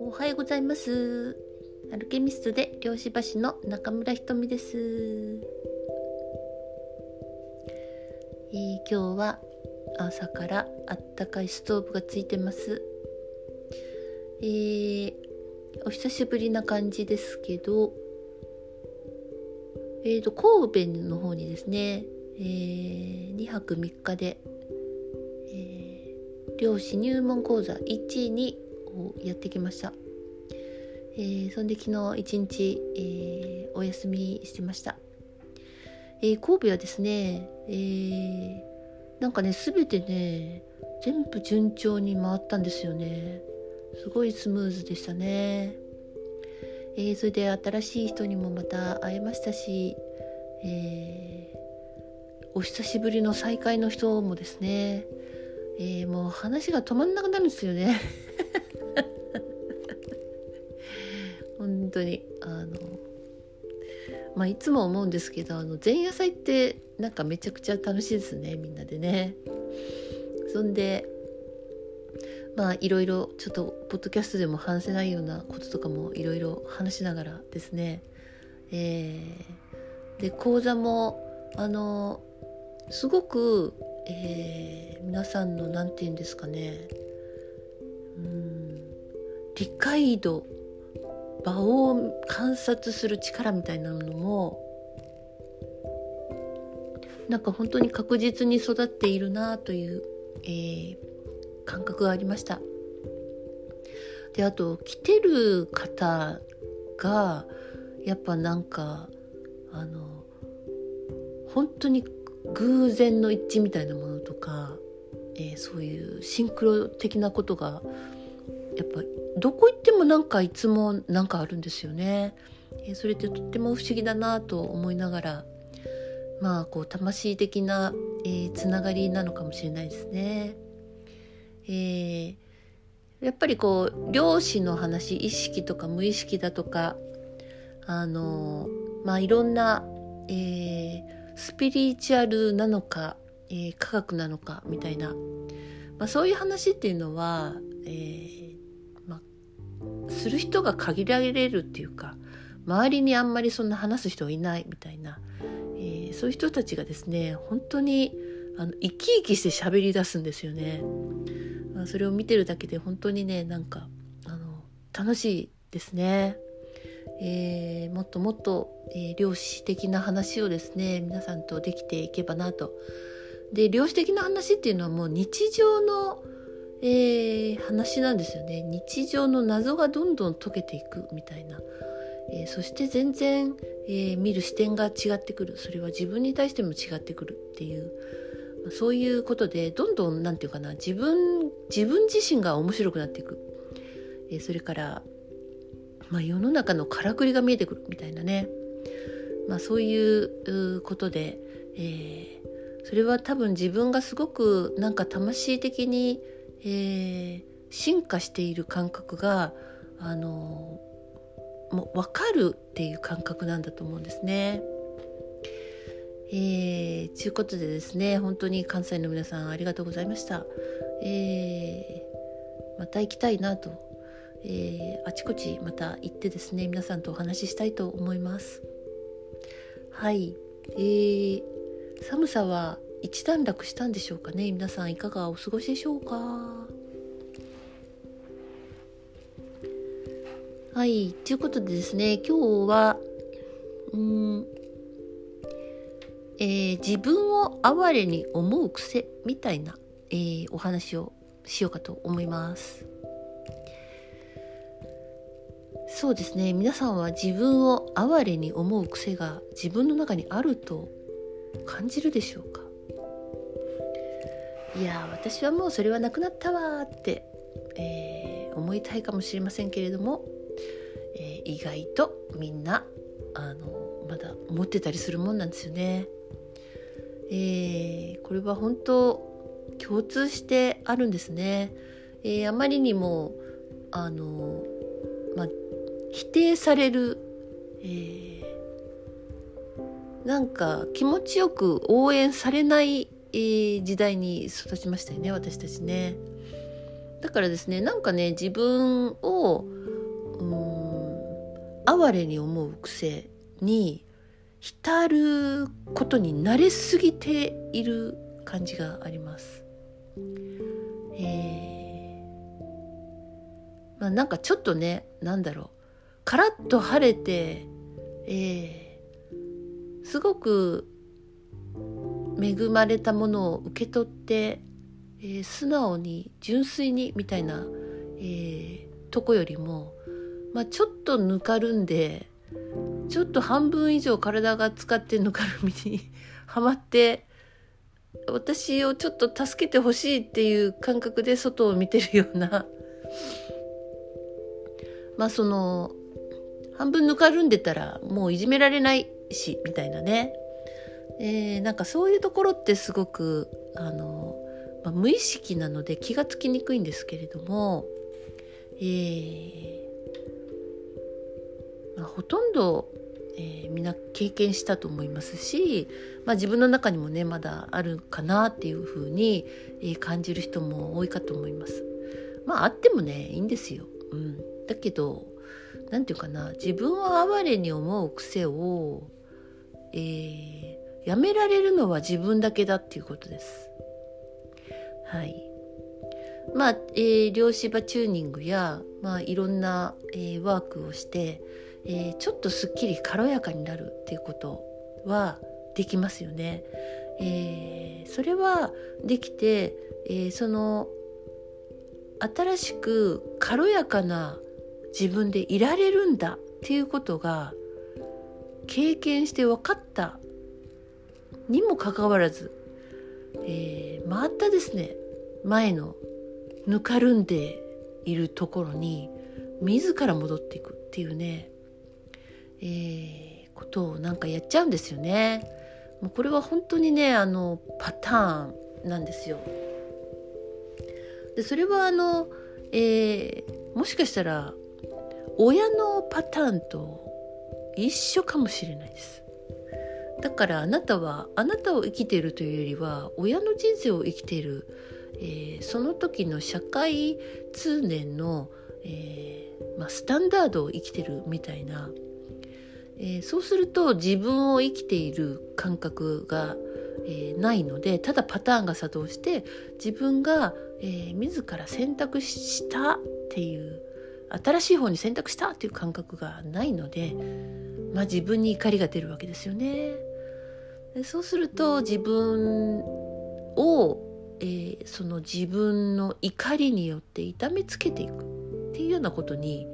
おはようございます。アルケミストで漁師橋の中村ひとみです。今日は朝からあったかいストーブがついてます。お久しぶりな感じですけど、神戸の方にですね、2泊3日で漁師入門講座1、2をやってきました。そんで昨日1日、お休みしてました。神戸はですね、なんかね全てね全部順調に回ったんですよね。すごいスムーズでしたね。それで新しい人にもまた会えましたし、お久しぶりの再会の人もですね、もう話が止まんなくなるんですよね本当にいつも思うんですけど、前夜祭ってなんかめちゃくちゃ楽しいですね、みんなでね。そんでいろいろちょっとポッドキャストでも話せないようなこととかもいろいろ話しながらですね、で講座もすごく皆さんのなんて言うんですかね、理解度、場を観察する力みたいなのもなんか本当に確実に育っているなという、感覚がありました。であと来てる方がやっぱなんか本当に偶然の一致みたいなものとか、そういうシンクロ的なことがやっぱどこ行ってもなんかいつもなんかあるんですよね。それってとっても不思議だなと思いながら、こう魂的な、つながりなのかもしれないですね。やっぱりこう漁師の話、意識とか無意識だとかいろんな、スピリチュアルなのか、科学なのかみたいな、そういう話っていうのは、する人が限られるっていうか、周りにあんまりそんな話す人はいないみたいな、そういう人たちがですね本当に生き生きして喋り出すんですよね。それを見てるだけで本当にねなんか楽しいですね。もっともっと、漁師的な話をですね皆さんとできていけばなと。で漁師的な話っていうのはもう日常の、話なんですよね。日常の謎がどんどん解けていくみたいな、そして全然、見る視点が違ってくる。それは自分に対しても違ってくるっていう、そういうことでどんどんなんていうかな、自分自身が面白くなっていく。それから世の中のからくりが見えてくるみたいなね、そういうことで、それは多分自分がすごくなんか魂的に、進化している感覚がもう分かるっていう感覚なんだと思うんですね。ということでですね、本当に関西の皆さんありがとうございました。また行きたいなと、あちこちまた行ってですね皆さんとお話ししたいと思います。はい、寒さは一段落したんでしょうかね。皆さんいかがお過ごしでしょうか。はい、ということでですね、今日は自分を哀れに思う癖みたいな、お話をしようかと思います。そうですね、皆さんは自分を哀れに思う癖が自分の中にあると感じるでしょうか。いや私はもうそれはなくなったわって、思いたいかもしれませんけれども、意外とみんなまだ持ってたりするもんなんですよね。これは本当共通してあるんですね。あまりにも否定される、なんか気持ちよく応援されない、時代に育ちましたよね、私たちね。だからですね、なんかね、自分を哀れに思う癖に浸ることに慣れすぎている感じがあります。まあ、なんかちょっとね、なんだろう、カラッと晴れて、すごく恵まれたものを受け取って、素直に純粋にみたいな、とこよりも、まあ、ちょっとぬかるんで、ちょっと半分以上体が使ってぬかるみにはまって、私をちょっと助けてほしいっていう感覚で外を見てるようなまあその半分ぬかるんでたらもういじめられないしみたいなね、なんかそういうところってすごくまあ、無意識なので気がつきにくいんですけれども、まあ、ほとんど、みんな経験したと思いますし、まあ、自分の中にもねまだあるかなっていうふうに、感じる人も多いかと思います。まああってもねいいんですよ、だけどなんていうかな、自分を哀れに思う癖を、やめられるのは自分だけだっていうことです。はい、まあ、量子場チューニングや、まあ、いろんな、ワークをして、ちょっとすっきり軽やかになるっていうことはできますよね。それはできて、その新しく軽やかな自分でいられるんだっていうことが経験して分かったにもかかわらず、またですね、前のぬかるんでいるところに自ら戻っていくっていうね、ことをなんかやっちゃうんですよね。もうこれは本当にねパターンなんですよ。でそれはもしかしたら親のパターンと一緒かもしれないです。だからあなたはあなたを生きているというよりは親の人生を生きている、その時の社会通念の、まあ、スタンダードを生きているみたいな、そうすると自分を生きている感覚が、ないので、ただパターンが作動して自分が、自ら選択したっていう、新しい方に選択したっていう感覚がないので、まあ、自分に怒りが出るわけですよね。そうすると自分を、その自分の怒りによって痛めつけていくっていうようなことに、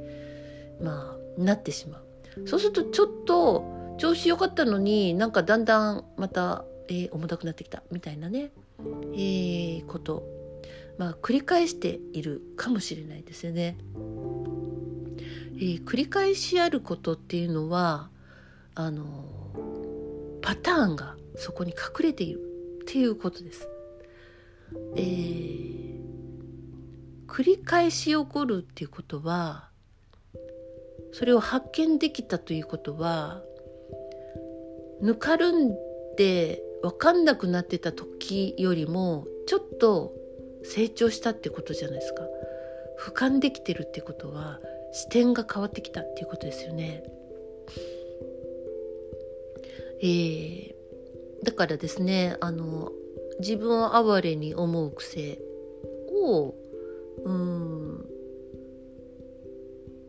まあ、なってしまう。そうするとちょっと調子良かったのになんかだんだんまた、重たくなってきたみたいなね、こと、まあ、繰り返しているかもしれないですよね。繰り返しあることっていうのはパターンがそこに隠れているっていうことです。繰り返し起こるっていうことは、それを発見できたということは、ぬかるんで分かんなくなってた時よりもちょっと成長したってことじゃないですか。俯瞰できてるってことは視点が変わってきたっていうことですよね。だからですね、自分を哀れに思う癖をも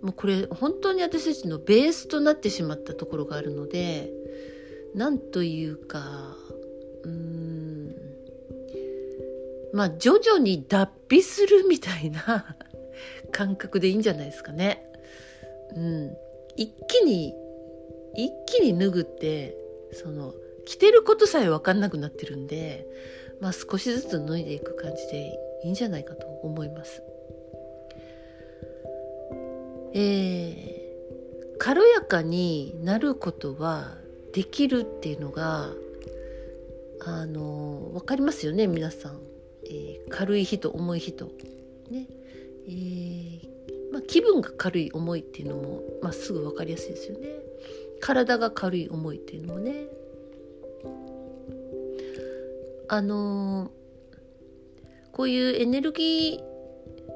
うこれ本当に私たちのベースとなってしまったところがあるので、なんというかまあ徐々に脱皮するみたいな感覚でいいんじゃないですかね。一気に脱ぐって、その着てることさえ分かんなくなってるんで、まあ、少しずつ脱いでいく感じでいいんじゃないかと思います。軽やかになることはできるっていうのが分かりますよね、皆さん。軽い日と重い日とね、まあ、気分が軽い重いっていうのも、まあ、すぐ分かりやすいですよね。体が軽い重いっていうのもね、こういうエネルギ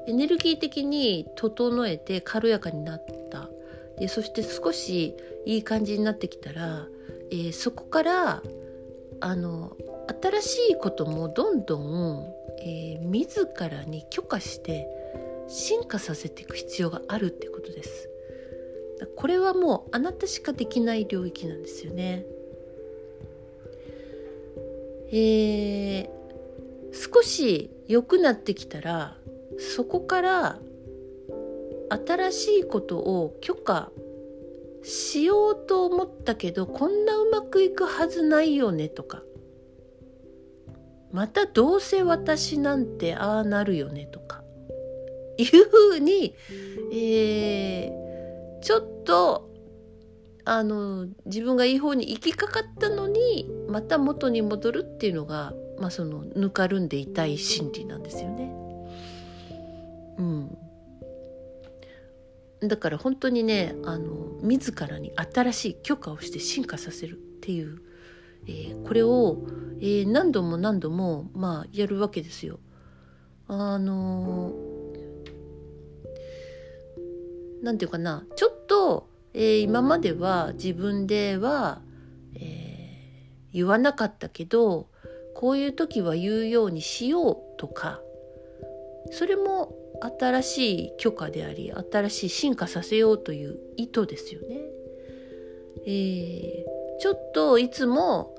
ー的に整えて軽やかになった。でそして少しいい感じになってきたら、そこから新しいこともどんどん、自らに許可して進化させていく必要があるってことです。これはもうあなたしかできない領域なんですよね。少し良くなってきたらそこから新しいことを許可しようと思ったけど、こんなうまくいくはずないよねとか、またどうせ私なんてああなるよねとかいう風に、ちょっと自分がいい方に行きかかったのにまた元に戻るっていうのが、そのぬかるんでいたい心理なんですよね。だから本当にね、自らに新しい許可をして進化させるっていう、これを、何度も何度も、やるわけですよ。なんていうかな、ちょっと、今までは自分では、言わなかったけど、こういう時は言うようにしようとか、それも新しい許可であり、新しい進化させようという意図ですよね。ちょっといつも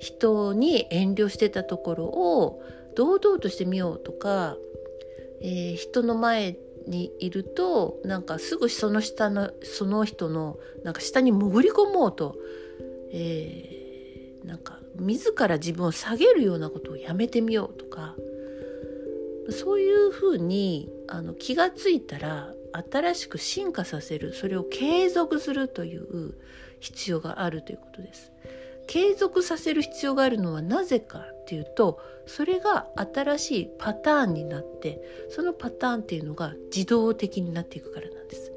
人に遠慮してたところを堂々としてみようとか、人の前にいるとなんかすぐその人のなんか下に潜り込もうと、なんか自ら自分を下げるようなことをやめてみようとか、そういうふうに気がついたら新しく進化させる、それを継続するという必要があるということです。継続させる必要があるのはなぜかっていうと、それが新しいパターンになって、そのパターンっていうのが自動的になっていくからなんです。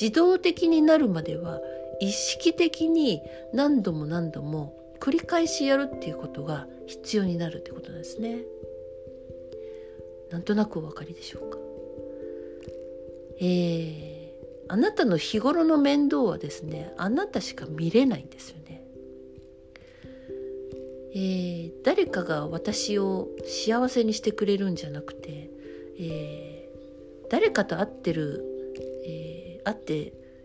自動的になるまでは意識的に何度も何度も繰り返しやるっていうことが必要になるってことなんですね。なんとなくお分かりでしょうか。あなたの日頃の面倒はですね、あなたしか見れないんですよね。誰かが私を幸せにしてくれるんじゃなくて、誰かと会って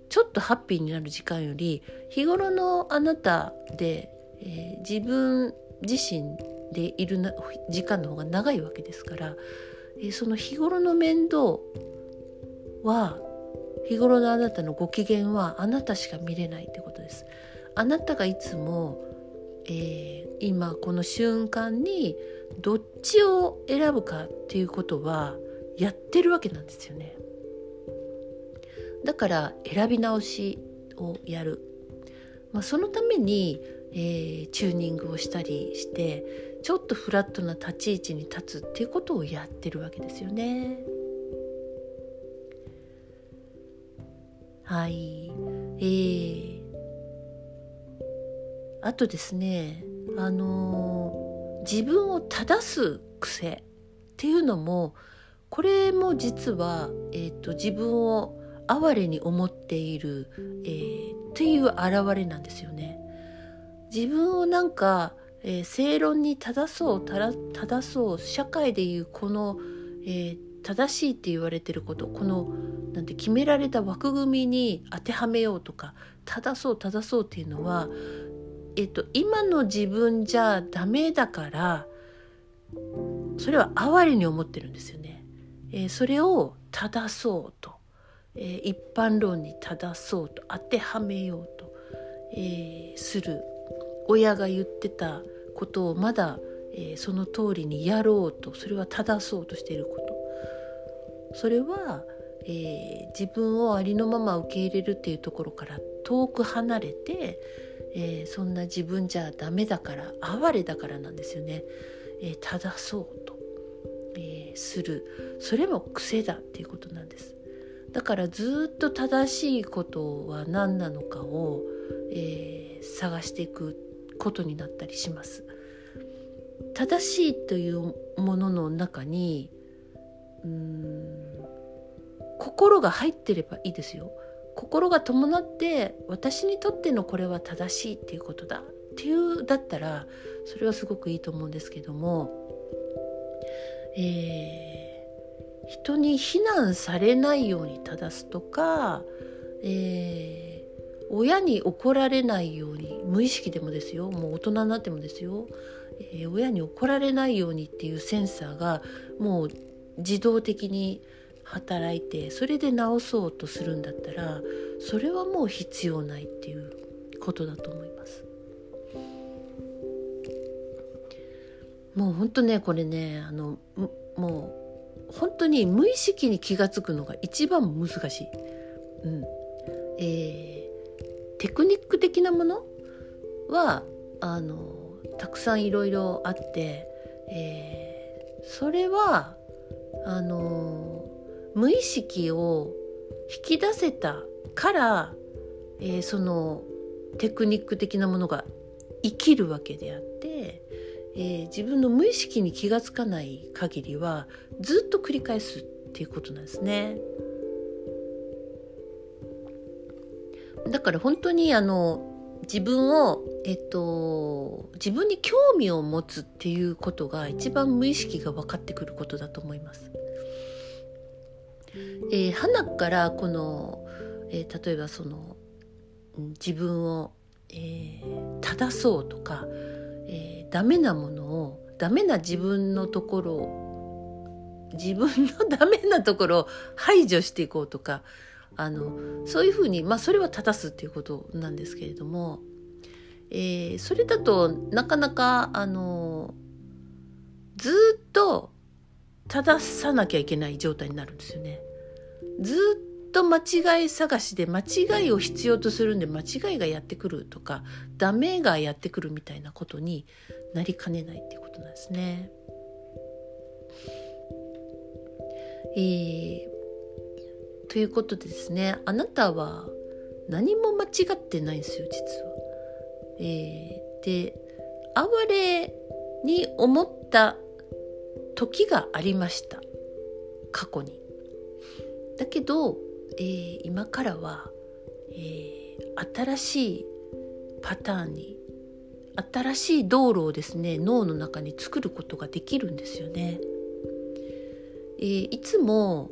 ちょっとハッピーになる時間より、日頃のあなたで、自分自身でいる時間の方が長いわけですから、その日頃の面倒は、日頃のあなたのご機嫌はあなたしか見れないってことです。あなたがいつも、今この瞬間にどっちを選ぶかっていうことはやってるわけなんですよね。だから選び直しをやる、そのためにチューニングをしたりして、ちょっとフラットな立ち位置に立つっていうことをやってるわけですよね。はい、あとですね、自分を正す癖っていうのも、これも実は、自分を哀れに思っている、っていう表れなんですよね。自分をなんか、正論に正そう、社会でいうこの、正しいって言われてること、このなんて決められた枠組みに当てはめようとか、正そうっていうのは、今の自分じゃダメだから、それは哀れに思ってるんですよね。それを正そうと、一般論に正そうと、当てはめようと、する。親が言ってたことをまだ、その通りにやろうと、それは正そうとしていること、それは、自分をありのまま受け入れるっていうところから遠く離れて、そんな自分じゃダメだから、哀れだからなんですよね。正そうと、する、それも癖だっていうことなんです。だからずっと正しいことは何なのかを、探していくことになったりします。正しいというものの中に心が入ってればいいですよ。心が伴って私にとってのこれは正しいっていうことだっていうだったらそれはすごくいいと思うんですけども、人に非難されないように正すとか、親に怒られないように、無意識でもですよ、もう大人になってもですよ、親に怒られないようにっていうセンサーがもう自動的に働いて、それで直そうとするんだったらそれはもう必要ないっていうことだと思います。もう本当ね、これね、もう本当に無意識に気がつくのが一番難しい、テクニック的なものはたくさんいろいろあって、それは無意識を引き出せたから、そのテクニック的なものが生きるわけであって、自分の無意識に気がつかない限りはずっと繰り返すっていうことなんですね。だから本当に自分を、自分に興味を持つっていうことが一番無意識が分かってくることだと思います。はなからこの、例えばその自分を、正そうとか、ダメなものをダメな自分のダメなところを排除していこうとか、そういうふうに、それは正すっていうことなんですけれども、それだとなかなかずっと正さなきゃいけない状態になるんですよね。ずっと間違い探しで間違いを必要とするんで、間違いがやってくるとかダメがやってくるみたいなことになりかねないっていうことなんですね。ということでですね、あなたは何も間違ってないんですよ、実は。で、哀れに思った時がありました、過去に。だけど、今からは、新しいパターンに、新しい道路をですね、脳の中に作ることができるんですよね。いつも、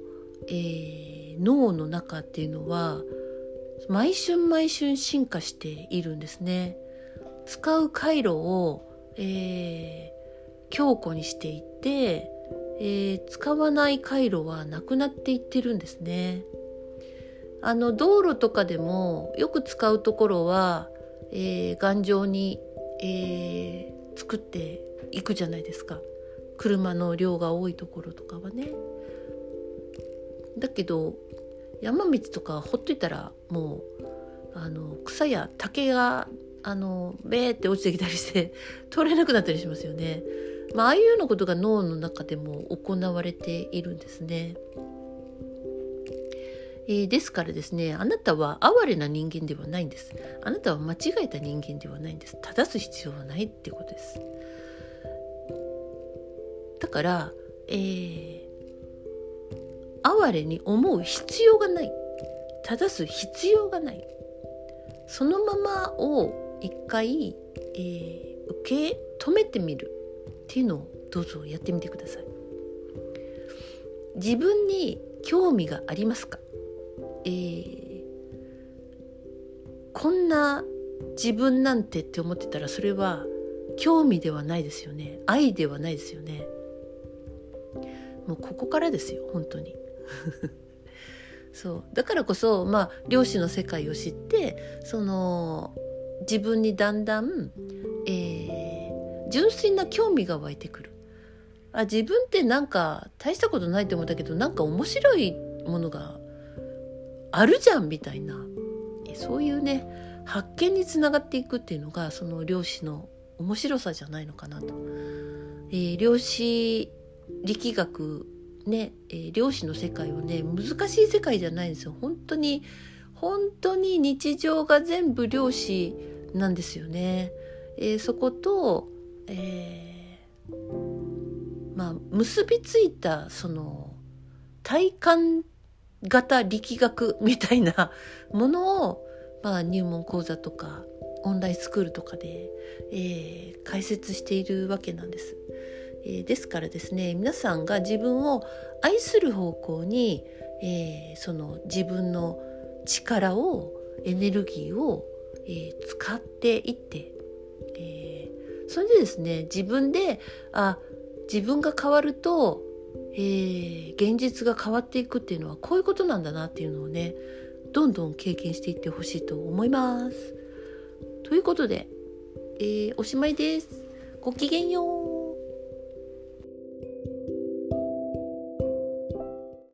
脳の中っていうのは毎春毎春進化しているんですね。使う回路を、強固にしていって、使わない回路はなくなっていってるんですね。道路とかでもよく使うところは、頑丈に、作っていくじゃないですか。車の量が多いところとかはね。だけど山道とかほっといたらもう草や竹がベーって落ちてきたりして通れなくなったりしますよね。ああいうようなことが脳の中でも行われているんですね。ですからですね、あなたは哀れな人間ではないんです。あなたは間違えた人間ではないんです。正す必要はないっていうことです。だから、哀れに思う必要がない、正す必要がない、そのままを一回、受け止めてみるっていうのをどうぞやってみてください。自分に興味がありますか？こんな自分なんてって思ってたらそれは興味ではないですよね。愛ではないですよね。もうここからですよ、本当に。そうだからこそ、量子の世界を知って、その自分にだんだん、純粋な興味が湧いてくる。自分ってなんか大したことないと思ったけど、なんか面白いものがあるじゃんみたいな、そういうね、発見につながっていくっていうのがその量子の面白さじゃないのかなと。量子力学ね、量子の世界はね、難しい世界じゃないんですよ。本当に日常が全部量子なんですよね。そこと、まあ、結びついたその体感型力学みたいなものを、まあ、入門講座とかオンラインスクールとかで、解説しているわけなんです。ですからですね、皆さんが自分を愛する方向に、その自分の力をエネルギーを、使っていって、それでですね、自分で自分が変わると、現実が変わっていくっていうのはこういうことなんだなっていうのをね、どんどん経験していってほしいと思います。ということで、おしまいです。ごきげんよう。